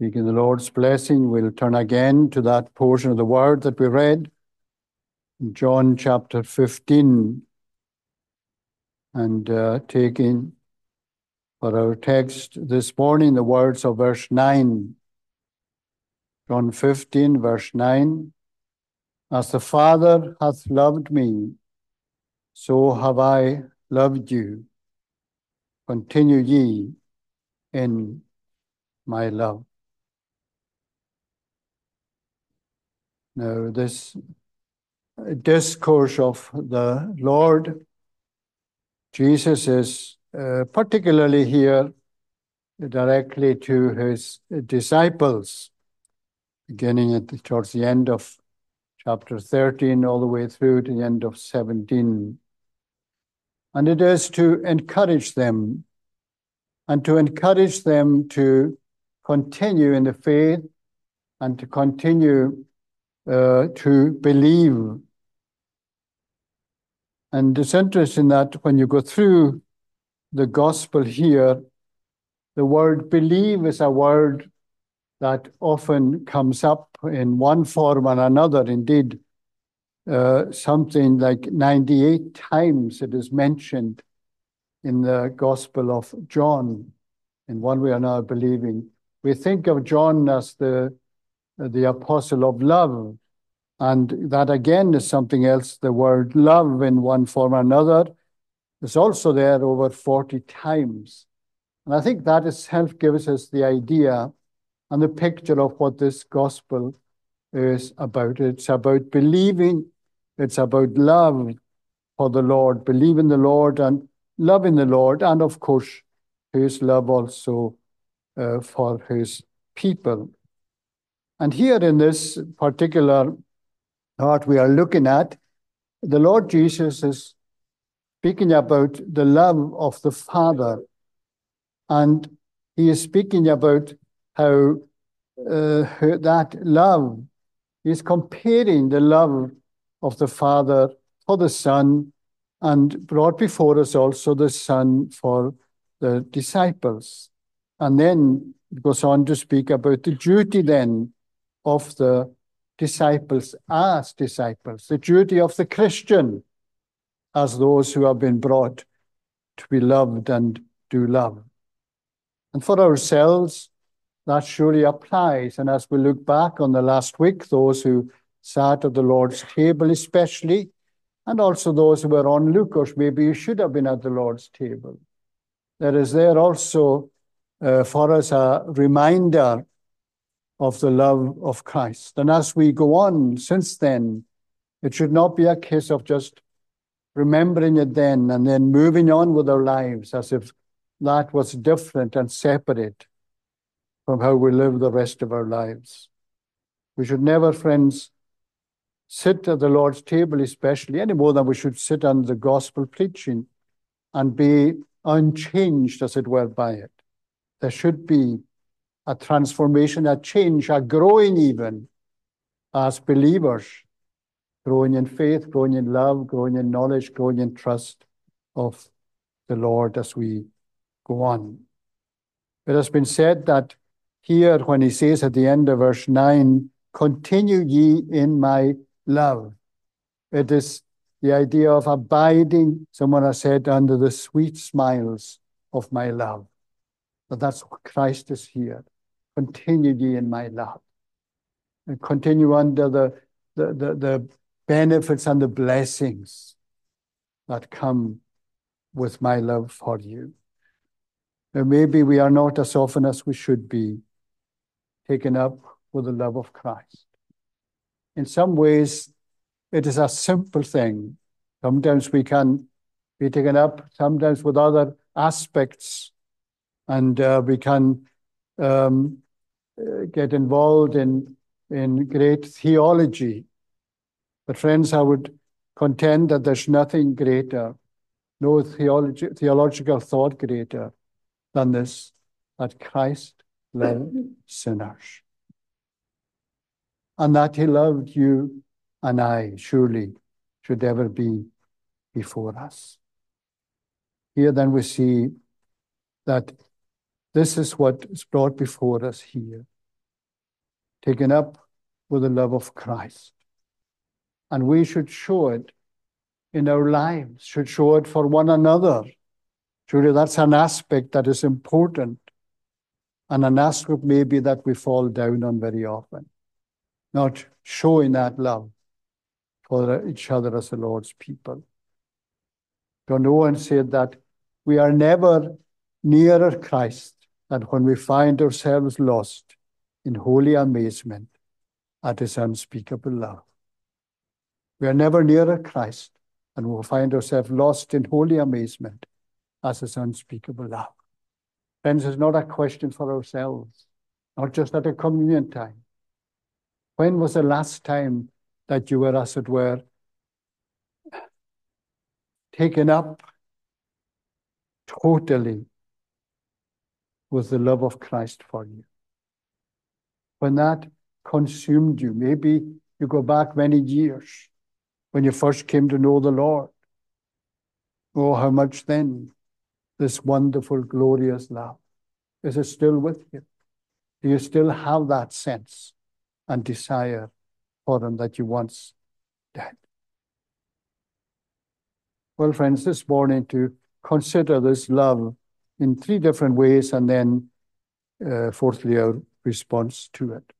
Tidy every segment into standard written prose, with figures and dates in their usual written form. Seeking the Lord's blessing, we'll turn again to that portion of the Word that we read, John chapter 15, and taking for our text this morning the words of verse 9. John 15, verse 9, as the Father hath loved me, so have I loved you. Continue ye in my love. Now, this discourse of the Lord Jesus is particularly here directly to his disciples, beginning towards the end of chapter 13 all the way through to the end of 17. And it is to encourage them, and to encourage them to continue in the faith and to continue to believe. And it's interesting that when you go through the gospel here, the word believe is a word that often comes up in one form or another. Indeed, something like 98 times it is mentioned in the Gospel of John, in one way or another, believing. We think of John as the apostle of love, and that again is something else. The word love in one form or another is also there over 40 times. And I think that itself gives us the idea and the picture of what this gospel is about. It's about believing, it's about love for the Lord, believing the Lord and loving the Lord, and of course, his love also for his people. And here in this particular part we are looking at, the Lord Jesus is speaking about the love of the Father. And he is speaking about how that love, is comparing the love of the Father for the Son, and brought before us also the Son for the disciples. And then it goes on to speak about the duty then of the disciples as disciples, the duty of the Christian as those who have been brought to be loved and do love. And for ourselves, that surely applies. And as we look back on the last week, those who sat at the Lord's table especially, and also those who were onlookers, maybe you should have been at the Lord's table. There is there also for us a reminder of the love of Christ. And as we go on since then, it should not be a case of just remembering it then and then moving on with our lives as if that was different and separate from how we live the rest of our lives. We should never, friends, sit at the Lord's table especially, any more than we should sit under the gospel preaching and be unchanged, as it were, by it. There should be a transformation, a change, a growing even as believers, growing in faith, growing in love, growing in knowledge, growing in trust of the Lord as we go on. It has been said that here when he says at the end of verse 9, continue ye in my love. It is the idea of abiding, someone has said, under the sweet smiles of my love. But that's what Christ is here. Continue ye in my love. And continue under the benefits and the blessings that come with my love for you. And maybe we are not as often as we should be taken up with the love of Christ. In some ways, it is a simple thing. Sometimes we can be taken up, sometimes with other aspects, and we can get involved in great theology. But friends, I would contend that there's nothing greater, no theological thought greater than this, that Christ loved sinners. And that he loved you and I surely should ever be before us. Here then we see that this is what is brought before us here. taken up with the love of Christ. And we should show it in our lives, should show it for one another. Surely that's an aspect that is important, and an aspect maybe that we fall down on very often, not showing that love for each other as the Lord's people. John Owen said that we are never nearer Christ than when we find ourselves lost in holy amazement at his unspeakable love. We are never nearer Christ, and we will find ourselves lost in holy amazement at his unspeakable love. Friends, it's not a question for ourselves, not just at a communion time. When was the last time that you were, as it were, taken up totally with the love of Christ for you? When that consumed you, maybe you go back many years when you first came to know the Lord. Oh, how much then this wonderful, glorious love. Is it still with you? Do you still have that sense and desire for them that you once did? Well, friends, this morning to consider this love in three different ways, and then fourthly, our response to it.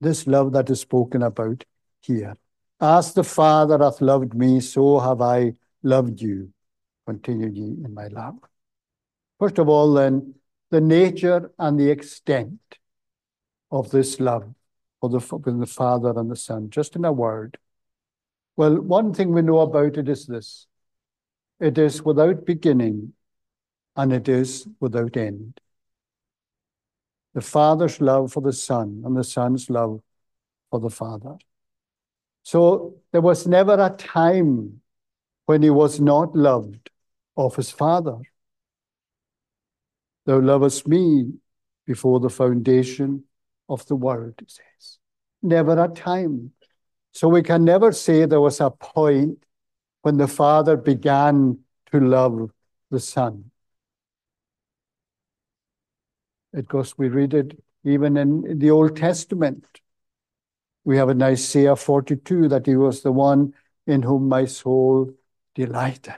This love that is spoken about here. As the Father hath loved me, so have I loved you. Continue ye in my love. First of all, then, the nature and the extent of this love between the Father and the Son, just in a word. Well, one thing we know about it is this. It is without beginning, and it is without end. The Father's love for the Son, and the Son's love for the Father. So there was never a time when he was not loved of his Father. Thou lovest me before the foundation of the world, it says. Never a time. So we can never say there was a point when the Father began to love the Son. Because we read it even in the Old Testament. We have in Isaiah 42 that he was the one in whom my soul delighted.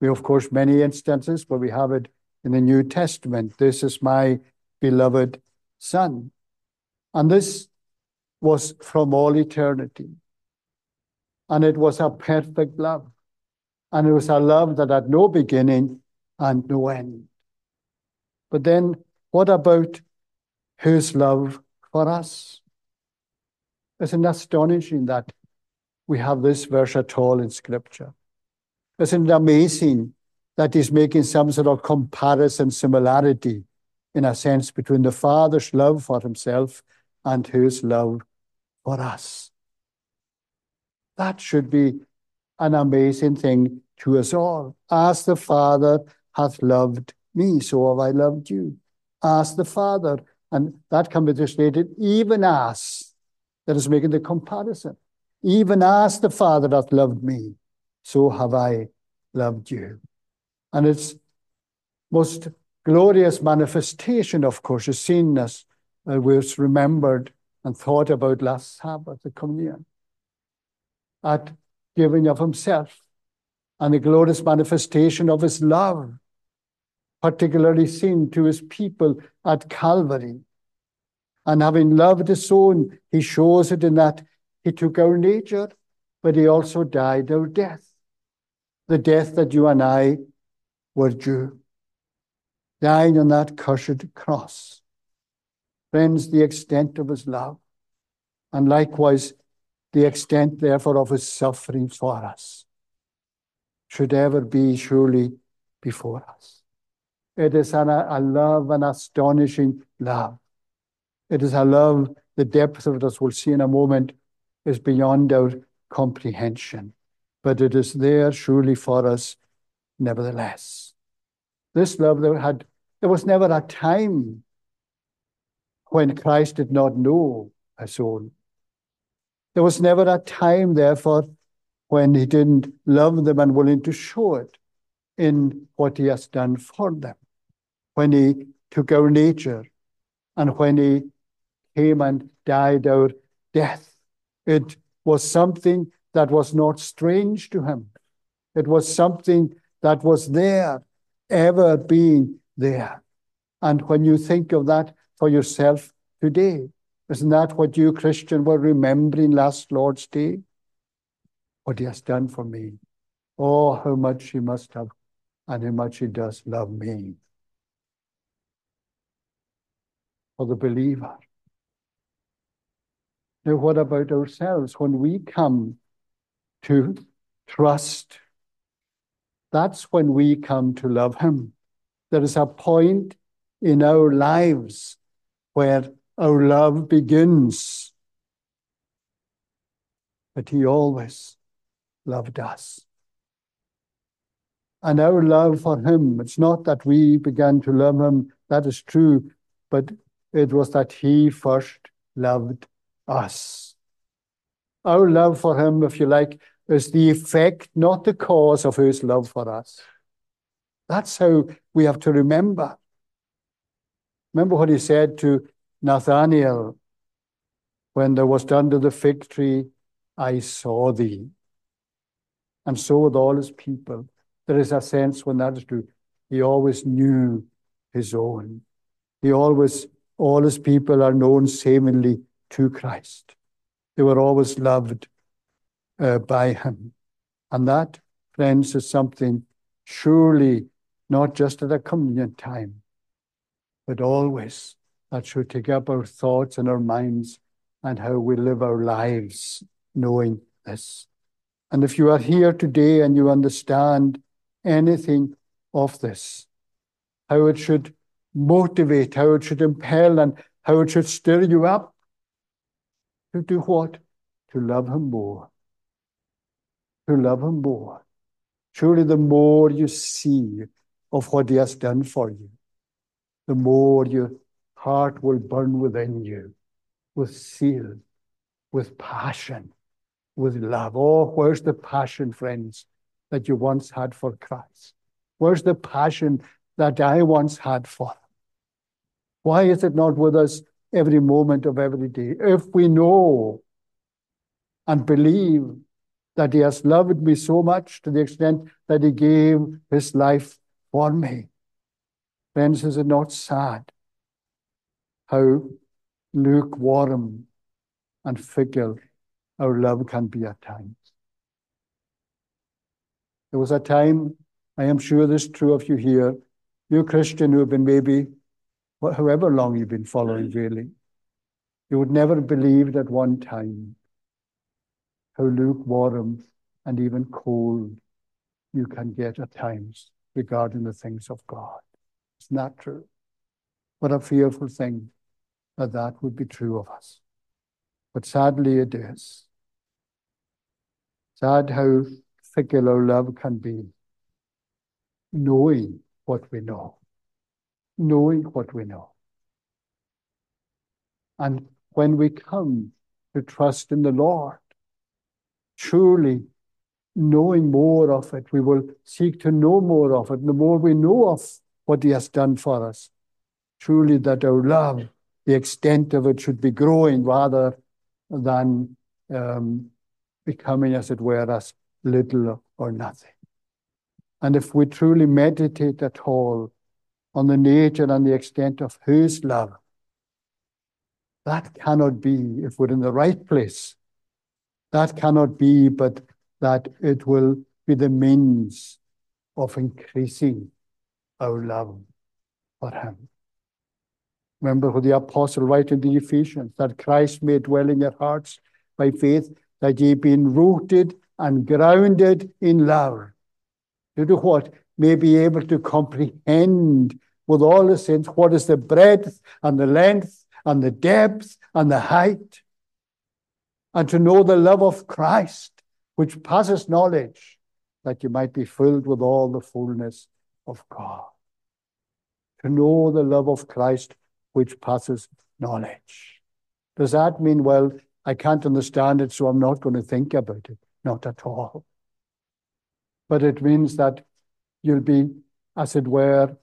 We, of course, many instances, but we have it in the New Testament. This is my beloved Son. And this was from all eternity. And it was a perfect love. And it was a love that had no beginning and no end. But then, what about his love for us? Isn't it astonishing that we have this verse at all in Scripture? Isn't it amazing that he's making some sort of comparison, similarity, in a sense, between the Father's love for himself and his love for us? That should be an amazing thing to us all. As the Father hath loved me, so have I loved you. As the Father, and that can be translated, even as, that is making the comparison. Even as the Father hath loved me, so have I loved you. And its most glorious manifestation, of course, is seen as was remembered and thought about last Sabbath, the communion, at giving of himself, and the glorious manifestation of his love, particularly seen to his people at Calvary. And having loved his own, he shows it in that he took our nature, but he also died our death, the death that you and I were due, dying on that cursed cross. Friends, the extent of his love, and likewise the extent, therefore, of his suffering for us, should ever be surely before us. It is a love, an astonishing love. It is a love, the depth of it, as we'll see in a moment, is beyond our comprehension. But it is there surely for us, nevertheless. This love there was never a time when Christ did not know his own. There was never a time, therefore, when he didn't love them and willing to show it in what he has done for them. When he took our nature, and when he came and died our death. It was something that was not strange to him. It was something that was there, ever being there. And when you think of that for yourself today, isn't that what you, Christian, were remembering last Lord's Day? What he has done for me. Oh, how much he must have and how much he does love me. For the believer. Now, what about ourselves? When we come to trust, that's when we come to love him. There is a point in our lives where our love begins. But he always loved us. And our love for him, it's not that we began to love him, that is true, but it was that he first loved us. Our love for him, if you like, is the effect, not the cause of his love for us. That's how we have to remember. Remember what he said to Nathanael when there was under the fig tree, I saw thee. And so with all his people. There is a sense when that is true. He always knew his own. All his people are known savingly to Christ. They were always loved by him. And that, friends, is something surely not just at a communion time, but always that should take up our thoughts and our minds and how we live our lives knowing this. And if you are here today and you understand anything of this, how it should motivate, how it should impel, and how it should stir you up to do what? To love him more. To love him more. Surely the more you see of what he has done for you, the more your heart will burn within you with zeal, with passion, with love. Oh, where's the passion, friends, that you once had for Christ? Where's the passion that I once had for him? Why is it not with us every moment of every day? If we know and believe that he has loved me so much to the extent that he gave his life for me. Friends, is it not sad how lukewarm and fickle our love can be at times? There was a time, I am sure this is true of you here, you Christian who have been maybe, however long you've been following really, you would never have believed at one time how lukewarm and even cold you can get at times regarding the things of God. It's not true. What a fearful thing that that would be true of us. But sadly it is. Sad how fickle our love can be, knowing what we know. Knowing what we know. And when we come to trust in the Lord, surely knowing more of it, we will seek to know more of it. The more we know of what he has done for us, truly that our love, the extent of it should be growing rather than becoming, as it were, as little or nothing. And if we truly meditate at all on the nature and the extent of his love, that cannot be, if we're in the right place, that cannot be, but that it will be the means of increasing our love for him. Remember what the apostle writes in the Ephesians, that Christ may dwell in your hearts by faith, that ye being rooted and grounded in love. To do what? May be able to comprehend with all the saints what is the breadth and the length and the depth and the height. And to know the love of Christ, which passes knowledge, that you might be filled with all the fullness of God. To know the love of Christ, which passes knowledge. Does that mean, well, I can't understand it, so I'm not going to think about it? Not at all. But it means that you'll be, as it were,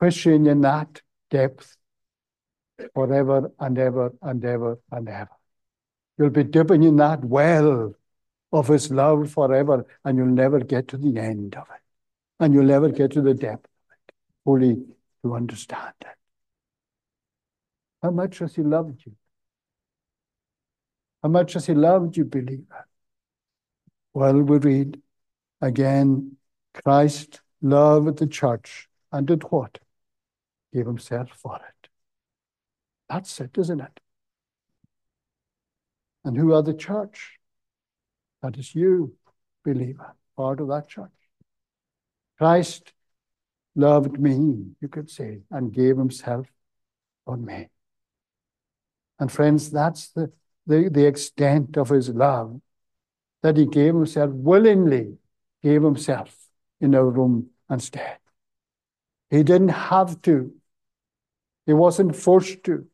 fishing in that depth forever and ever and ever and ever. You'll be dipping in that well of his love forever, and you'll never get to the end of it. And you'll never get to the depth of it fully to understand it. How much has he loved you? How much has he loved you, believer? Well, we read again, Christ loved the church and did what? Gave himself for it. That's it, isn't it? And who are the church? That is you, believer, part of that church. Christ loved me, you could say, and gave himself for me. And friends, that's the extent of his love, that he gave himself, willingly gave himself in our room instead. He didn't have to. He wasn't forced to.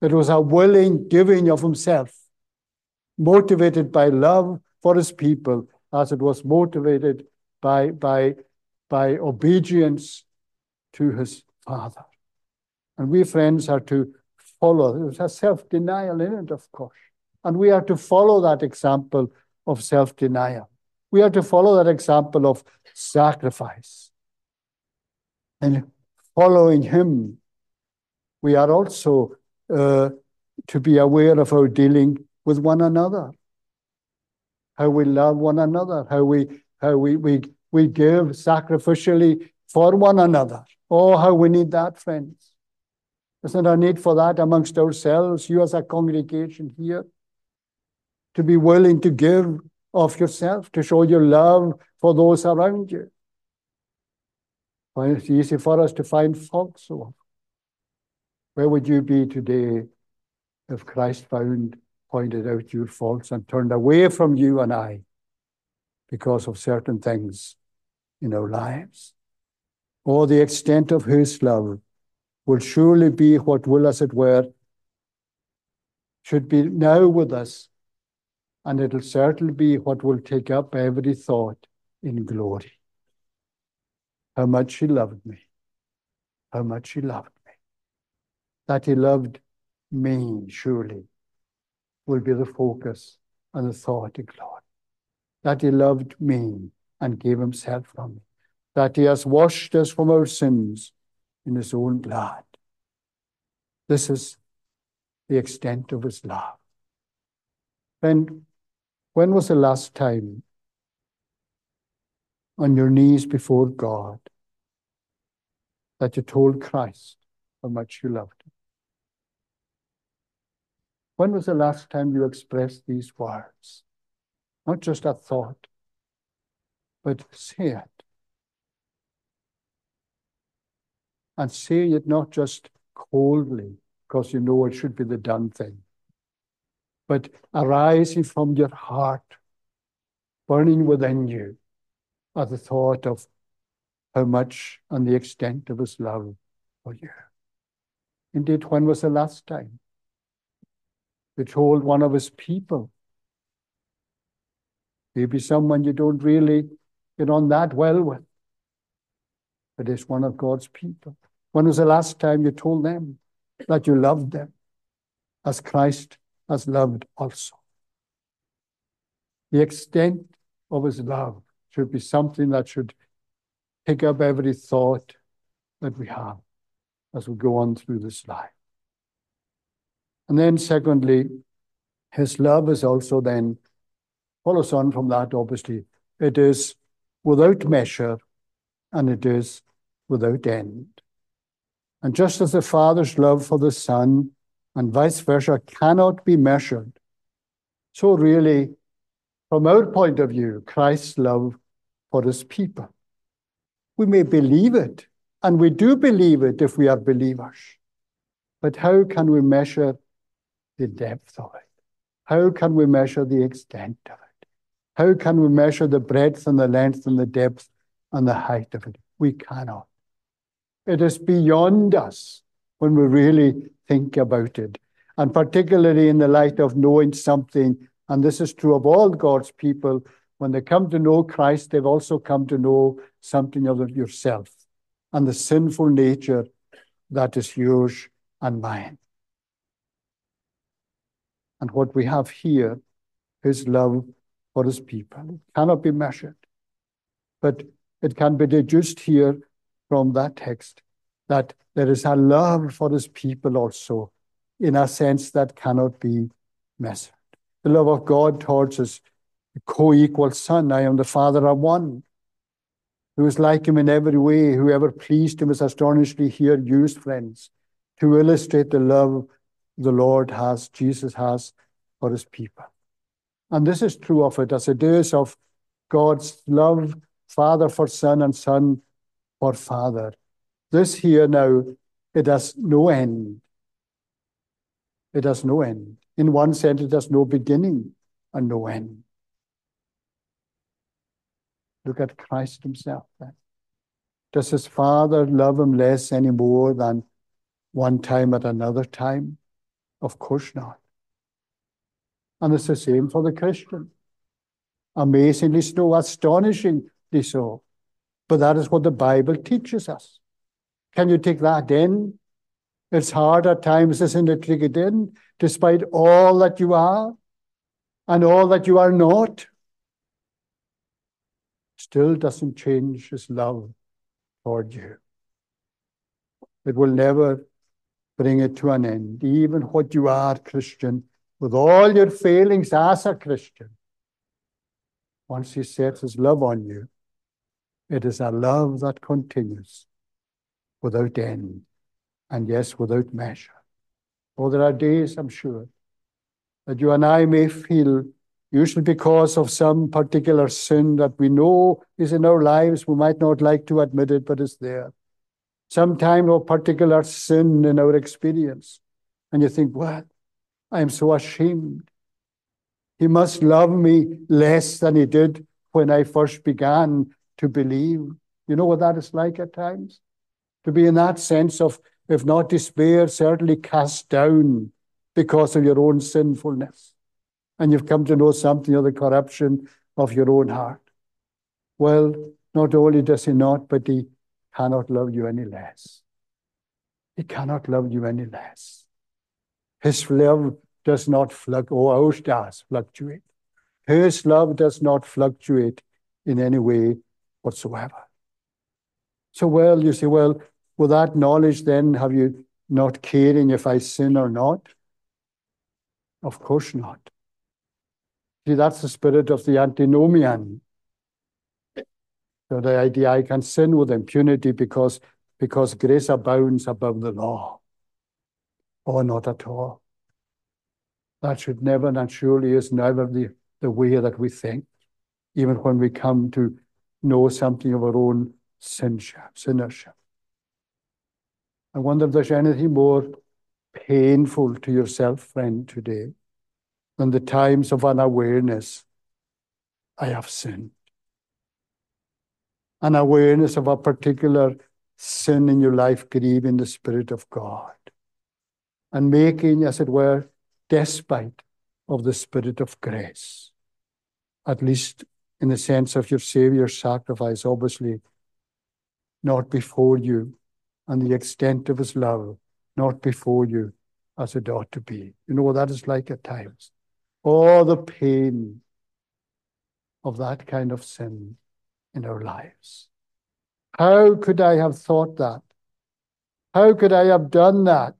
It was a willing giving of himself, motivated by love for his people, as it was motivated by obedience to his Father. And we, friends, are to follow. There's a self-denial in it, of course. And we are to follow that example of self-denial. We are to follow that example of sacrifice. And following him, we are also to be aware of our dealing with one another, how we love one another, how we give sacrificially for one another. Oh, how we need that, friends. Isn't there a need for that amongst ourselves, you as a congregation here, to be willing to give of yourself, to show your love for those around you? Well, it's easy for us to find fault so often. Where would you be today if Christ pointed out your faults and turned away from you and I because of certain things in our lives? Or the extent of his love will surely be what will, as it were, should be now with us, and it'll certainly be what will take up every thought in glory. How much he loved me. How much he loved me. That he loved me, surely, will be the focus and the thought in glory. That he loved me and gave himself for me. That he has washed us from our sins in his own blood. This is the extent of his love. And when was the last time on your knees before God that you told Christ how much you loved him? When was the last time you expressed these words? Not just a thought, but say it. And say it not just coldly, because you know it should be the done thing, but arising from your heart, burning within you, are the thought of how much and the extent of his love for you. Indeed, when was the last time you told one of his people, maybe someone you don't really get on that well with, but it's one of God's people? When was the last time you told them that you loved them as Christ has loved also? The extent of his love should be something that should pick up every thought that we have as we go on through this life. And then secondly, his love is also then, follows on from that obviously, it is without measure and it is without end. And just as the Father's love for the Son and vice versa cannot be measured, so really, from our point of view, Christ's love for his people, we may believe it, and we do believe it if we are believers, but how can we measure the depth of it? How can we measure the extent of it? How can we measure the breadth and the length and the depth and the height of it? We cannot. It is beyond us when we really think about it. And particularly in the light of knowing something, and this is true of all God's people, when they come to know Christ, they've also come to know something of yourself and the sinful nature that is yours unbind. And what we have here, his love for his people, it cannot be measured. But it can be deduced here from that text that there is a love for his people also, in a sense that cannot be measured. The love of God towards his co-equal Son, I am the Father of one, who is like him in every way, whoever pleased him is astonishingly here used, friends, to illustrate the love the Lord has, Jesus has, for his people. And this is true of it as it is of God's love, Father for Son and Son for Father. This here now, it has no end. It has no end. In one sense, it has no beginning and no end. Look at Christ himself then. Does his Father love him less any more than one time at another time? Of course not. And it's the same for the Christian. Amazingly so, astonishingly so. But that is what the Bible teaches us. Can you take that in? It's hard at times, isn't it, to take it in, despite all that you are and all that you are not. Still doesn't change his love toward you. It will never bring it to an end. Even what you are, Christian, with all your failings as a Christian, once he sets his love on you, it is a love that continues without end, and yes, without measure. Oh, there are days, I'm sure, that you and I may feel, usually because of some particular sin that we know is in our lives, we might not like to admit it, but it's there. Sometime of particular sin in our experience, and you think, well, I am so ashamed. He must love me less than he did when I first began to believe. You know what that is like at times? To be in that sense of, if not despair, certainly cast down because of your own sinfulness. And you've come to know something of the corruption of your own heart. Well, not only does he not, but he cannot love you any less. He cannot love you any less. His love does not fluctuate. His love does not fluctuate in any way whatsoever. So, well, you say, well, with that knowledge then, have you not caring if I sin or not? Of course not. See, that's the spirit of the antinomian. So the idea I can sin with impunity because grace abounds above the law. Or not at all. That should never and surely is never the way that we think, even when we come to know something of our own sinnership. I wonder if there's anything more painful to yourself, friend, today than the times of unawareness. I have sinned. An awareness of a particular sin in your life, grieving the Spirit of God and making, as it were, despite of the Spirit of grace, at least in the sense of your Saviour's sacrifice, obviously, not before you, and the extent of his love, not before you as it ought to be. You know what that is like at times. Oh, the pain of that kind of sin in our lives. How could I have thought that? How could I have done that?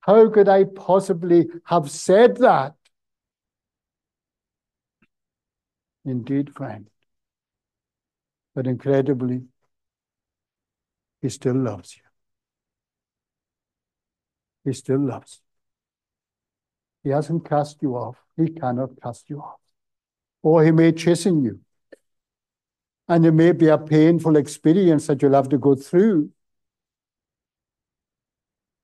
How could I possibly have said that? Indeed, friend. But incredibly, he still loves you. He still loves you. He hasn't cast you off. He cannot cast you off. Or he may chasten you. And it may be a painful experience that you'll have to go through.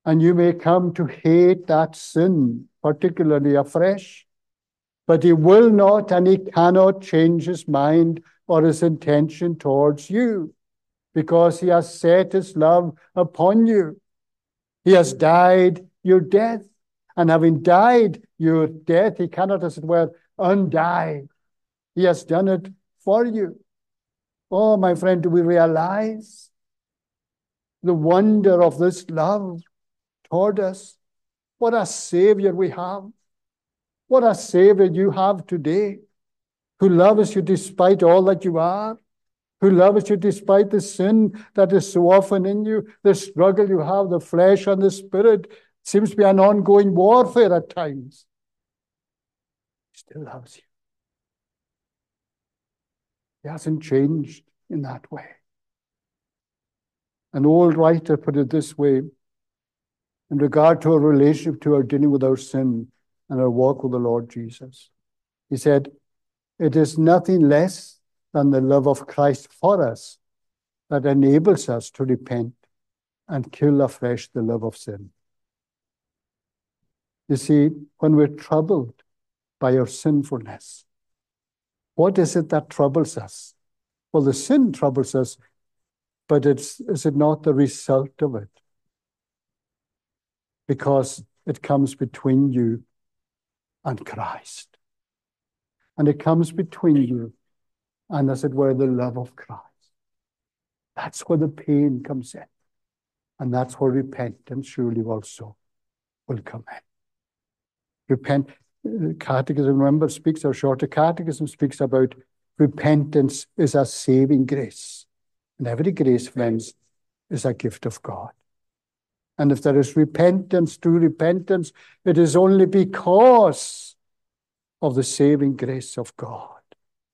And you may come to hate that sin, particularly afresh. But he will not and he cannot change his mind or his intention towards you, because he has set his love upon you. He has died your death. And having died your death, he cannot, as it were, undie. He has done it for you. Oh, my friend, do we realize the wonder of this love toward us. What a Savior we have. What a Savior you have today, who loves you despite all that you are, who loves you despite the sin that is so often in you, the struggle you have, the flesh and the spirit. It seems to be an ongoing warfare at times. He still loves you. He hasn't changed in that way. An old writer put it this way in regard to our relationship to our dealing with our sin and our walk with the Lord Jesus. He said, "It is nothing less than the love of Christ for us that enables us to repent and kill afresh the love of sin." You see, when we're troubled by our sinfulness, what is it that troubles us? Well, the sin troubles us, but is it not the result of it? Because it comes between you and Christ. And it comes between you and, as it were, the love of Christ. That's where the pain comes in. And that's where repentance surely also will come in. Repent. Catechism, remember, speaks, or shorter catechism speaks about repentance is a saving grace. And every grace, friends, is a gift of God. And if there is repentance, true repentance, it is only because of the saving grace of God.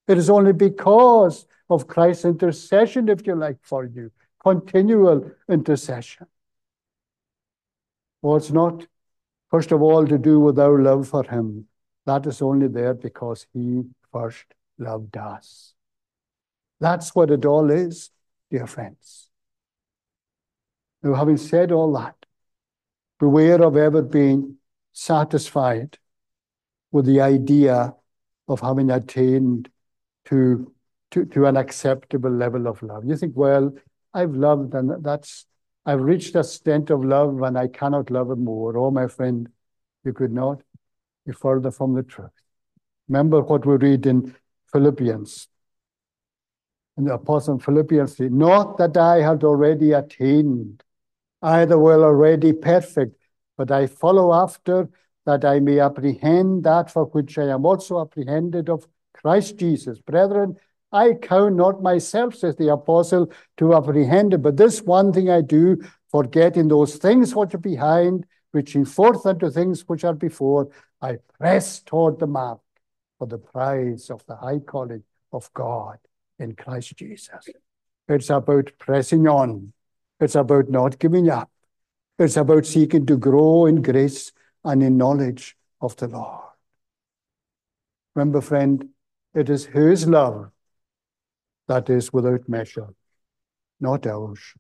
It is only because of Christ's intercession, if you like, for you. Continual intercession. Well, it's not, first of all, to do with our love for him. That is only there because he first loved us. That's what it all is, dear friends. Now, having said all that, beware of ever being satisfied with the idea of having attained to an acceptable level of love. You think, well, I've loved, and I've reached a extent of love, and I cannot love more. Oh, my friend, you could not be further from the truth. Remember what we read in Philippians. In the Apostle Philippians, not that I had already attained, either were already perfect, but I follow after, that I may apprehend that for which I am also apprehended of Christ Jesus. Brethren, I count not myself, says the Apostle, to apprehend it, but this one thing I do, forgetting those things which are behind, reaching forth unto things which are before, I press toward the mark for the prize of the high calling of God in Christ Jesus. It's about pressing on. It's about not giving up. It's about seeking to grow in grace and in knowledge of the Lord. Remember, friend, it is his love that is without measure, not ours.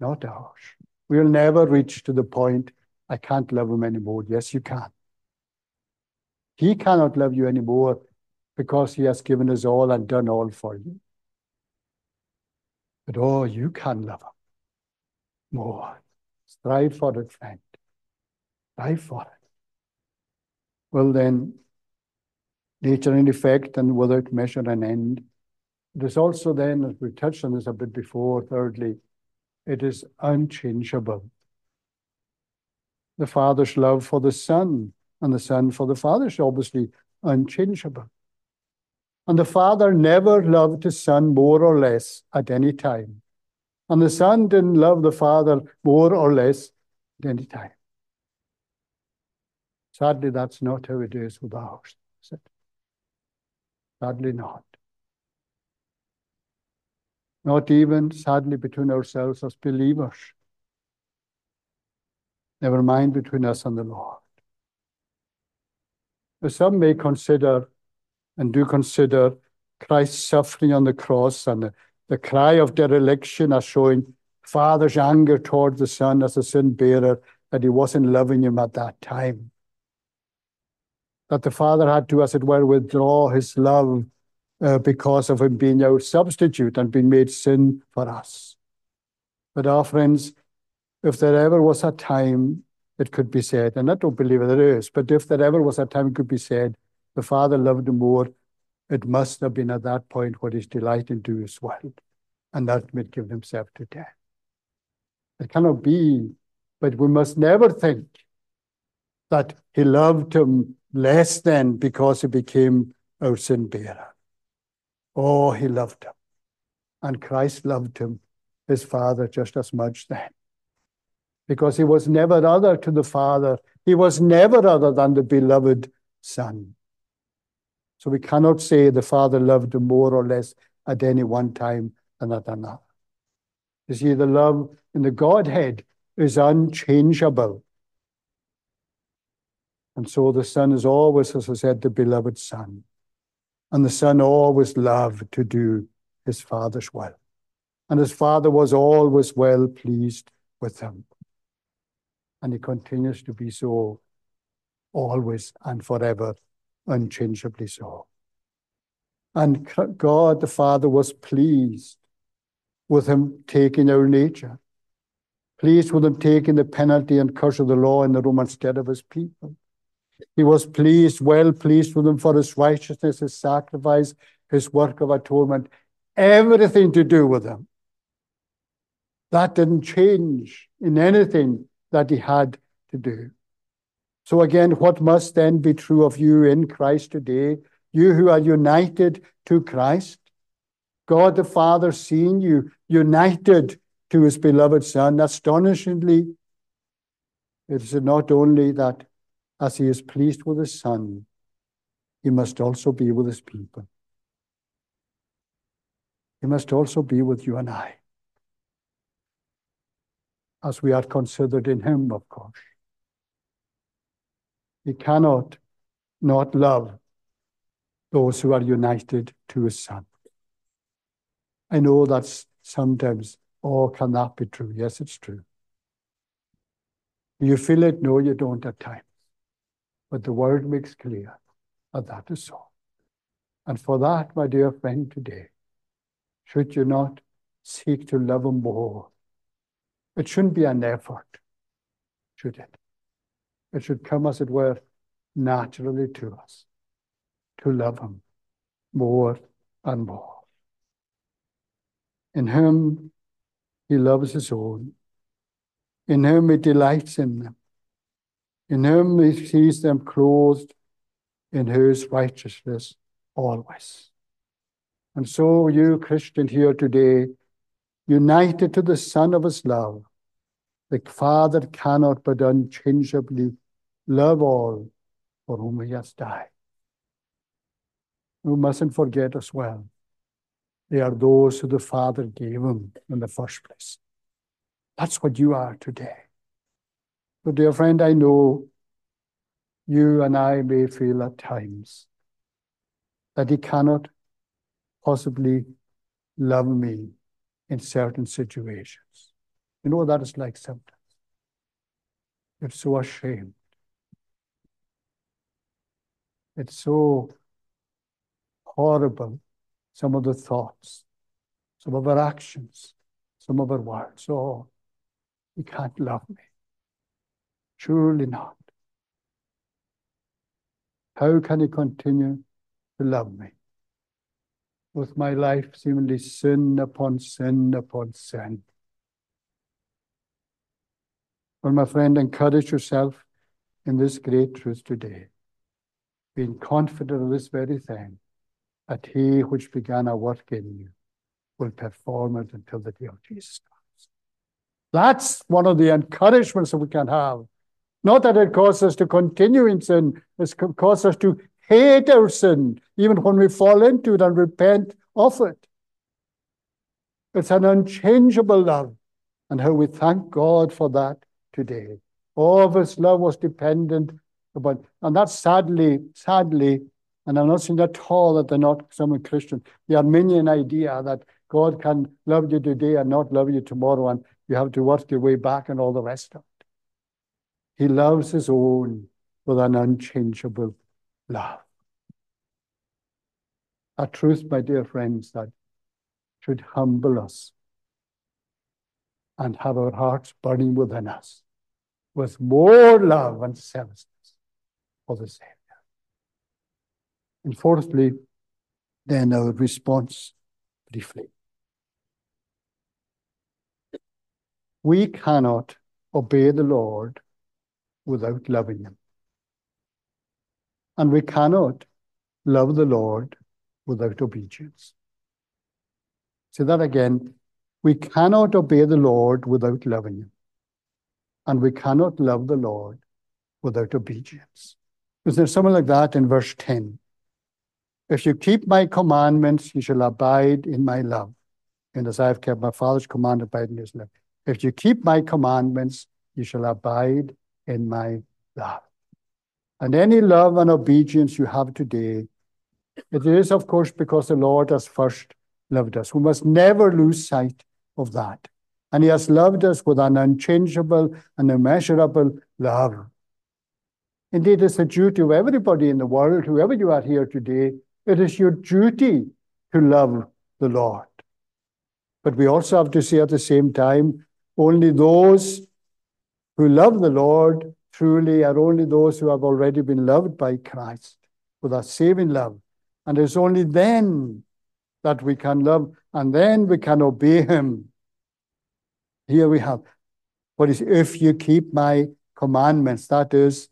Not ours. We'll never reach to the point, I can't love him anymore. Yes, you can. He cannot love you anymore because he has given us all and done all for you. But oh, you can love him more. Strive for it, friend. Strive for it. Well then, nature and effect and without measure and end. It is also then, as we touched on this a bit before, thirdly, it is unchangeable. The Father's love for the Son and the Son for the Father is obviously unchangeable. And the Father never loved his Son more or less at any time. And the Son didn't love the Father more or less at any time. Sadly, that's not how it is with ours, is it? Sadly not. Not even, sadly, between ourselves as believers. Never mind between us and the Lord. Now, some may consider, and do consider, Christ's suffering on the cross and the cry of dereliction as showing Father's anger towards the Son as a sin-bearer, that he wasn't loving him at that time. That the Father had to, as it were, withdraw his love because of him being our substitute and being made sin for us. But our friends, if there ever was a time it could be said, and I don't believe there is, but if there ever was a time it could be said, the Father loved him more, it must have been at that point what his delight in do is well, and ultimately give himself to death. That cannot be. But we must never think that he loved him less than because he became our sin bearer. Oh, he loved him. And Christ loved him, his Father, just as much then. Because he was never other to the Father. He was never other than the beloved Son. So we cannot say the Father loved him more or less at any one time than at another. You see, the love in the Godhead is unchangeable. And so the Son is always, as I said, the beloved Son. And the Son always loved to do his Father's will. And his Father was always well pleased with him. And he continues to be so, always and forever, unchangeably so. And God the Father was pleased with him taking our nature, pleased with him taking the penalty and curse of the law in the Roman stead of his people. He was pleased, well pleased with him for his righteousness, his sacrifice, his work of atonement, everything to do with him. That didn't change in anything that he had to do. So again, what must then be true of you in Christ today? You who are united to Christ, God the Father seeing you united to his beloved Son, astonishingly, it is not only that as he is pleased with his Son, he must also be with his people. He must also be with you and I, as we are considered in him, of course. He cannot not love those who are united to his Son. I know that sometimes, oh, can that be true? Yes, it's true. Do you feel it? No, you don't at times. But the word makes clear that that is so. And for that, my dear friend, today, should you not seek to love him more? It shouldn't be an effort, should it? It should come, as it were, naturally to us, to love him more and more. In him, he loves his own. In him, he delights in them. In him, he sees them clothed in his righteousness always. And so you, Christian, here today, united to the Son of his love, the Father cannot but unchangeably love all for whom he has died. We mustn't forget as well, they are those who the Father gave him in the first place. That's what you are today. So, dear friend, I know you and I may feel at times that he cannot possibly love me in certain situations. You know what that is like sometimes. It's so ashamed. It's so horrible, some of the thoughts, some of our actions, some of our words. Oh, he can't love me. Surely not. How can he continue to love me? With my life seemingly sin upon sin upon sin. Well, my friend, encourage yourself in this great truth today, being confident of this very thing, that he which began a work in you will perform it until the day of Jesus Christ. That's one of the encouragements that we can have. Not that it causes us to continue in sin, it causes us to hate our sin, even when we fall into it and repent of it. It's an unchangeable love, and how we thank God for that today. All of his love was dependent upon, and that's sadly, and I'm not saying at all that they're not some Christian, the Arminian idea that God can love you today and not love you tomorrow, and you have to work your way back and all the rest of it. He loves his own with an unchangeable love. A truth, my dear friends, that should humble us and have our hearts burning within us with more love and selflessness for the Savior. And fourthly, then our response briefly. we cannot obey the Lord without loving him. And we cannot love the Lord without obedience. Say that again. We cannot obey the Lord without loving him. And we cannot love the Lord without obedience. Is there something like that in verse 10? If you keep my commandments, you shall abide in my love. And as I have kept my Father's command, abide in his love. If you keep my commandments, you shall abide in my love. And any love and obedience you have today, it is, of course, because the Lord has first loved us. We must never lose sight of that. And he has loved us with an unchangeable and immeasurable love. Indeed, it's the duty of everybody in the world, whoever you are here today, it is your duty to love the Lord. But we also have to say at the same time, only those who love the Lord truly are only those who have already been loved by Christ with that saving love. And it's only then that we can love, and then we can obey him. Here we have, what is, if you keep my commandments, that is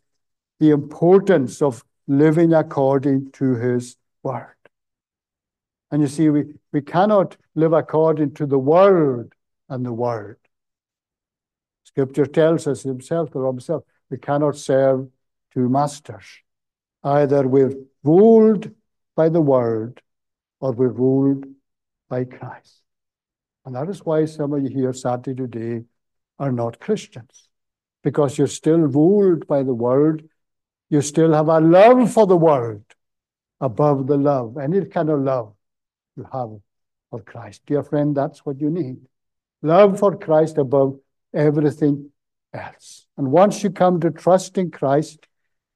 the importance of living according to his word. And you see, we cannot live according to the world and the word. Scripture tells us himself, we cannot serve two masters. Either we're ruled by the word or we're ruled by Christ. And that is why some of you here sadly today are not Christians, because you're still ruled by the word. You still have a love for the world above the love, any kind of love you have for Christ. Dear friend, that's what you need. Love for Christ above everything else. And once you come to trust in Christ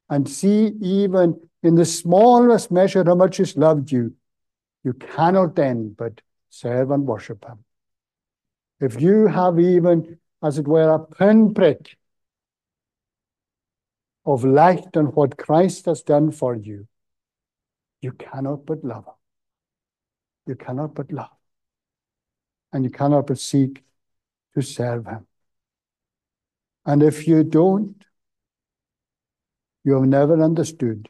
and see even in the smallest measure how much he's loved you, you cannot then but serve and worship him. If you have even, as it were, a pinprick of light on what Christ has done for you, you cannot but love him. You cannot but love. And you cannot but seek to serve him. And if you don't, you have never understood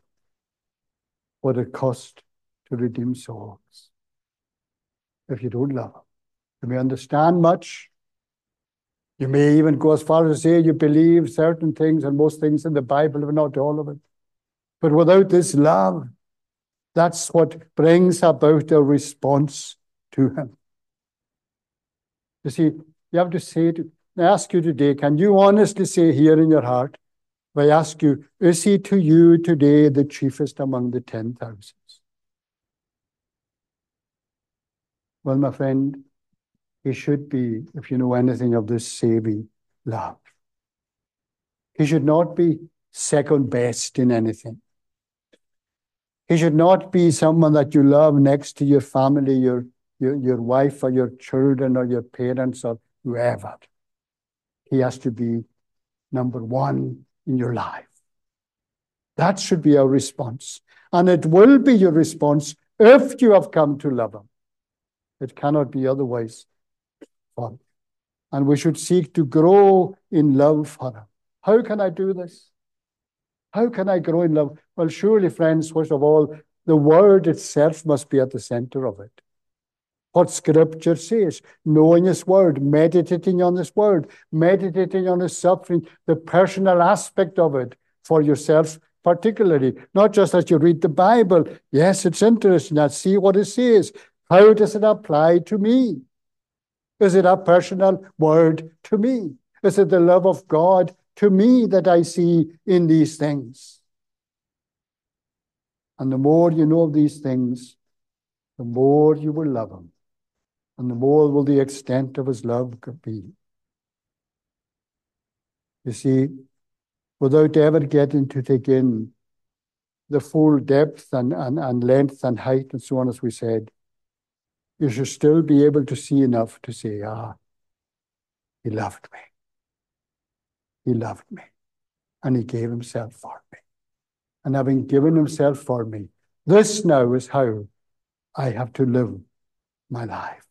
what it cost to redeem souls. If you don't love him, you may understand much. You may even go as far as to say you believe certain things and most things in the Bible, but not all of it. But without this love, that's what brings about a response to him. You see, you have to say, I ask you today, can you honestly say here in your heart, if I ask you, is he to you today the chiefest among the 10,000? Well, my friend, he should be, if you know anything of this saving love. He should not be second best in anything. He should not be someone that you love next to your family, your wife or your children or your parents or whoever. He has to be number one in your life. That should be our response. And it will be your response if you have come to love him. It cannot be otherwise. And we should seek to grow in love for him. How can I do this? How can I grow in love? Well, surely, friends, first of all, the word itself must be at the center of it. What Scripture says, knowing his word, meditating on his word, meditating on his suffering, the personal aspect of it for yourself particularly. Not just as you read the Bible. Yes, it's interesting. I see what it says. How does it apply to me? Is it a personal word to me? Is it the love of God to me that I see in these things? And the more you know of these things, the more you will love him. And the more will the extent of his love be. You see, without ever getting to take in the full depth and length and height and so on, as we said, you should still be able to see enough to say, he loved me. He loved me. And he gave himself for me. And having given himself for me, this now is how I have to live my life.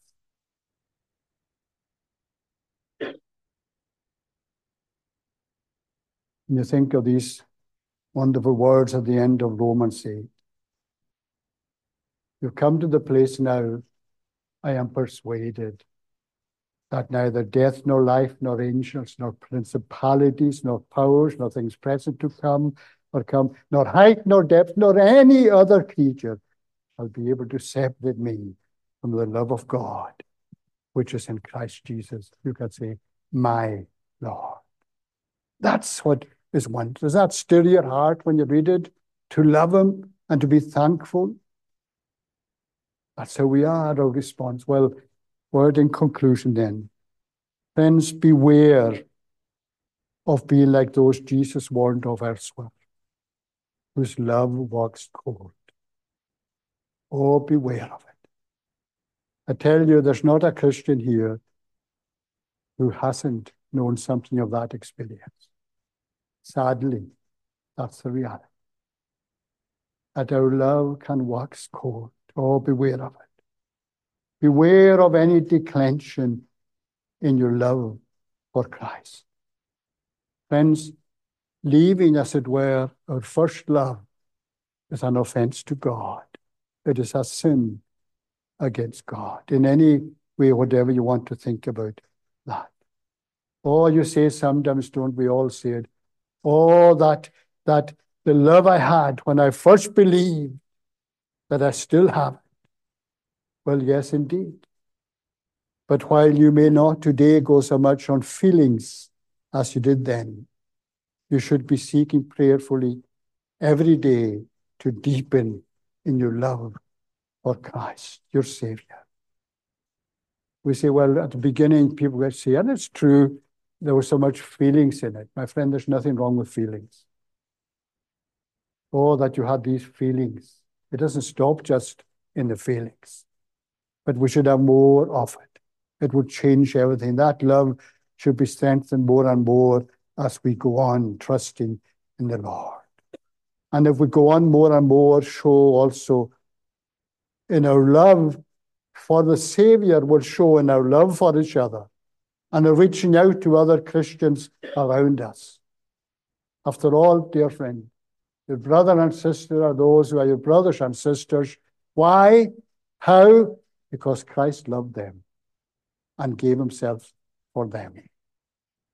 And you think of these wonderful words at the end of Romans 8. You come to the place now, I am persuaded that neither death, nor life, nor angels, nor principalities, nor powers, nor things present to come, or come, nor height, nor depth, nor any other creature shall be able to separate me from the love of God, which is in Christ Jesus. You can say, my Lord. That's what is one. Does that stir your heart when you read it? To love him and to be thankful? That's how we are, our response. Well, word in conclusion then. Friends, beware of being like those Jesus warned of elsewhere, whose love walks cold. Oh, beware of it. I tell you, there's not a Christian here who hasn't known something of that experience. Sadly, that's the reality. That our love can wax cold. Oh, beware of it. Beware of any declension in your love for Christ. Friends, leaving, as it were, our first love is an offense to God. It is a sin against God in any way, whatever you want to think about that. Or you say sometimes, don't we all say it, oh, that the love I had when I first believed, that I still have it. Well, yes, indeed. But while you may not today go so much on feelings as you did then, you should be seeking prayerfully every day to deepen in your love for Christ, your Savior. We say, well, at the beginning, people will say, and it's true, there was so much feelings in it. My friend, there's nothing wrong with feelings. Oh, that you had these feelings. It doesn't stop just in the feelings. But we should have more of it. It would change everything. That love should be strengthened more and more as we go on trusting in the Lord. And if we go on more and more, show also in our love for the Savior will show in our love for each other and our reaching out to other Christians around us. After all, dear friend, your brother and sister are those who are your brothers and sisters. Why? How? Because Christ loved them and gave himself for them.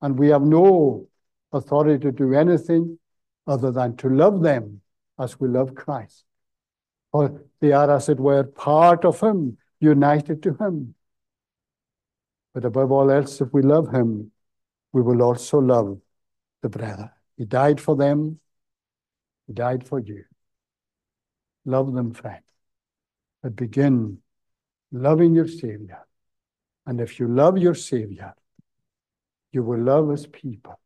And we have no authority to do anything other than to love them as we love Christ. For they are, as it were, part of him, united to him. But above all else, if we love him, we will also love the brethren. He died for them. He died for you. Love them, friend. But begin loving your Savior. And if you love your Savior, you will love his people.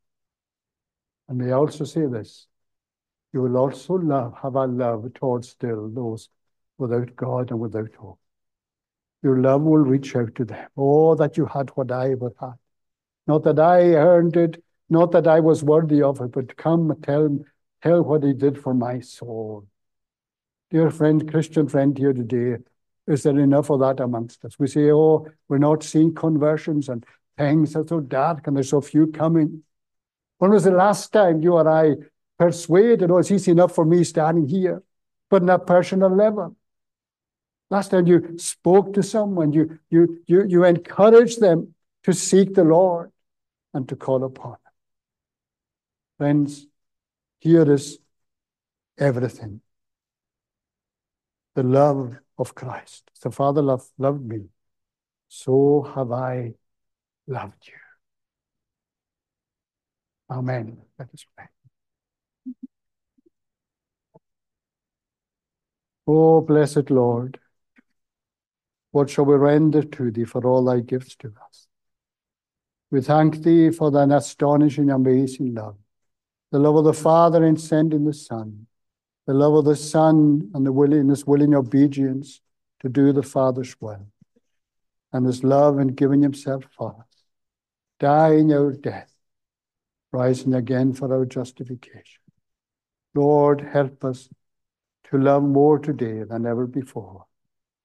And may I also say this, you will also have a love towards still those without God and without hope. Your love will reach out to them. Oh, that you had what I ever had. Not that I earned it, not that I was worthy of it, but come tell what he did for my soul. Dear friend, Christian friend here today, is there enough of that amongst us? We say, oh, we're not seeing conversions and things are so dark and there's so few coming. When was the last time you or I persuaded, oh, it's easy enough for me standing here, but on a personal level? Last time you spoke to someone, you encouraged them to seek the Lord and to call upon him. Friends, here is everything. The love of Christ. The Father loved me. So have I loved you. Amen. Let us pray. Oh, blessed Lord, what shall we render to thee for all thy gifts to us? We thank thee for thine astonishing, amazing love, the love of the Father in sending the Son, the love of the Son and the willing obedience to do the Father's will, and his love in giving himself for us, dying our death, rising again for our justification. Lord, help us to love more today than ever before,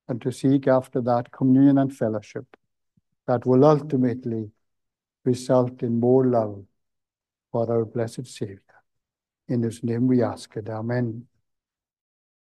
and to seek after that communion and fellowship that will ultimately result in more love for our blessed Savior. In his name we ask it. Amen.